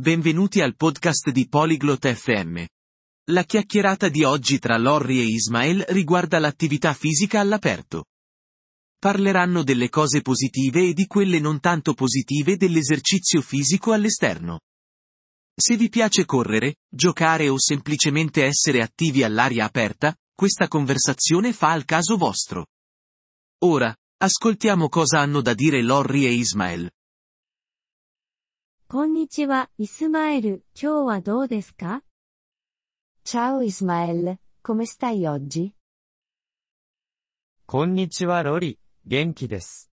Benvenuti al podcast di Polyglot FM. La chiacchierata di oggi tra Lorri e Ismael riguarda l'attività fisica all'aperto. Parleranno delle cose positive e di quelle non tanto positive dell'esercizio fisico all'esterno. Se vi piace correre, giocare o semplicemente essere attivi all'aria aperta, questa conversazione fa al caso vostro. Ora, ascoltiamo cosa hanno da dire Lorri e Ismael. こんにちは, Ismael. 今日はどうですか? Ciao Ismael, come stai oggi? こんにちは, Lorri. 元気です.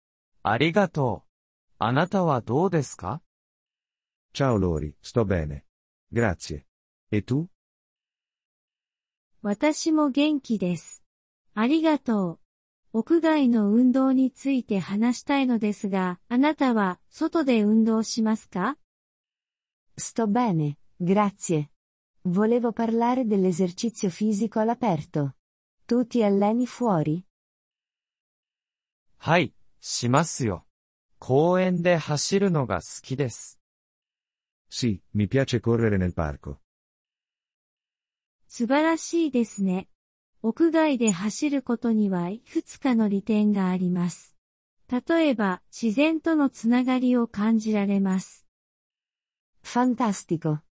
ありがとう. あなたはどうですか? Ciao Lorri, sto bene. Grazie. E tu? 私も元気です. ありがとう. 屋外の運動について話したいのですが、あなたは外で運動しますか? Sto bene, grazie. Volevo parlare dell'esercizio fisico all'aperto. Tu ti alleni fuori? はい, しますよ. 公園で走るのが好きです. Sì, mi piace correre nel parco. 素晴らしいですね. 屋外で走ることにはいくつかの利点があります. 例えば, 自然とのつながりを感じられます. Fantastico.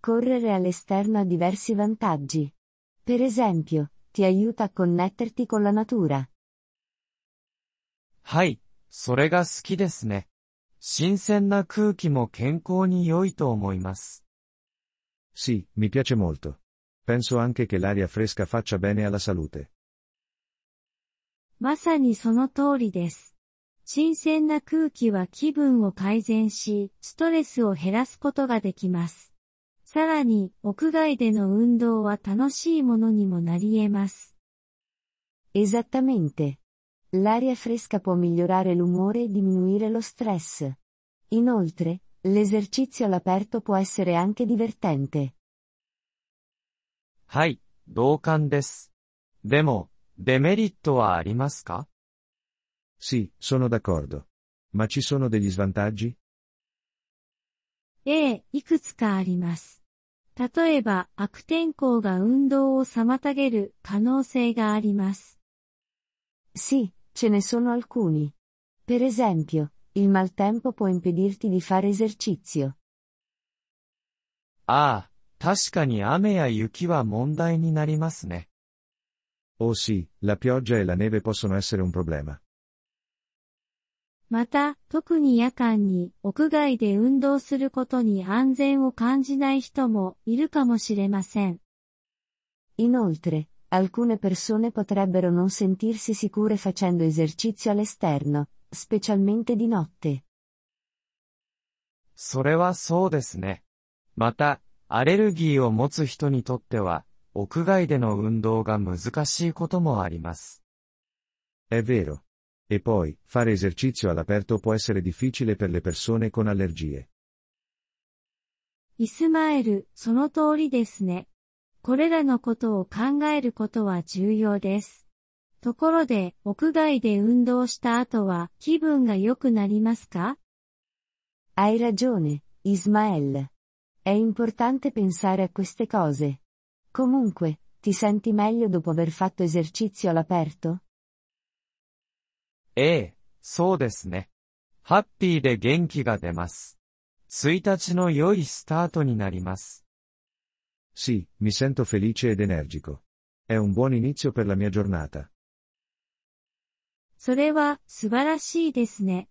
Correre all'esterno ha diversi vantaggi. Per esempio, ti aiuta a connetterti con la natura. はい, それが好きですね. 新鮮な空気も健康に良いと思います. Sì, mi piace molto. Penso anche che l'aria fresca faccia bene alla salute. まさにその通りです. 新鮮な空気は気分を改善し、ストレスを減らすことができます. さらに、屋外での運動は楽しいものにもなり得ます. Esattamente. L'aria fresca può migliorare l'umore e diminuire lo stress. Inoltre, l'esercizio all'aperto può essere anche divertente. はい、同感です. でも、デメリットはありますか? Sì, sono d'accordo. Ma ci sono degli svantaggi? ええ、いくつかあります. 例えば、悪天候が運動を妨げる可能性があります. Sì, ce ne sono alcuni. Per esempio, il maltempo può impedirti di fare esercizio. Ah, 確かに雨や雪は問題になりますね. Oh sì, la pioggia e la neve possono essere un problema. また、特に夜間に屋外で運動することに安全を感じない人もいるかもしれません. Inoltre, alcune persone potrebbero non sentirsi sicure facendo esercizio all'esterno, specialmente di notte. それはそうですね. また、 allergieを持つ人にとっては、屋外での運動が難しいこともあります. È vero. E poi, fare esercizio all'aperto può essere difficile per le persone con allergie. Ismael, その通りですね. これらのことを考えることは重要です. ところで、屋外で運動した後は気分が良くなりますか? Hai ragione, Ismael. È importante pensare a queste cose. Comunque, ti senti meglio dopo aver fatto esercizio all'aperto? ええ、そうですね. ハッピーで元気が出ます. 1日の良いスタートになります. Sì, mi sento felice ed energico. È un buon inizio per la mia giornata. それは素晴らしいですね.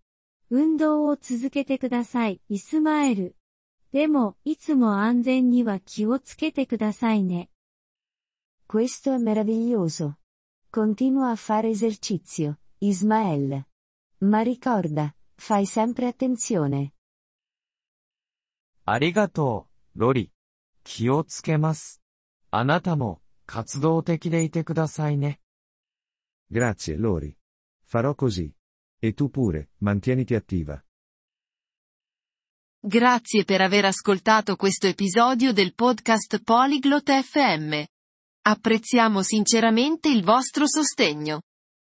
運動を続けてください, Ismael. でも、いつも安全には気をつけてくださいね. Questo è meraviglioso. Continua a fare esercizio, Ismael. Ma ricorda, fai sempre attenzione. ありがとう, Lorri. 気をつけます. あなたも活動的でいてくださいね. Grazie, Lorri. Farò così. E tu pure, mantieniti attiva. Grazie per aver ascoltato questo episodio del podcast Polyglot FM. Apprezziamo sinceramente il vostro sostegno.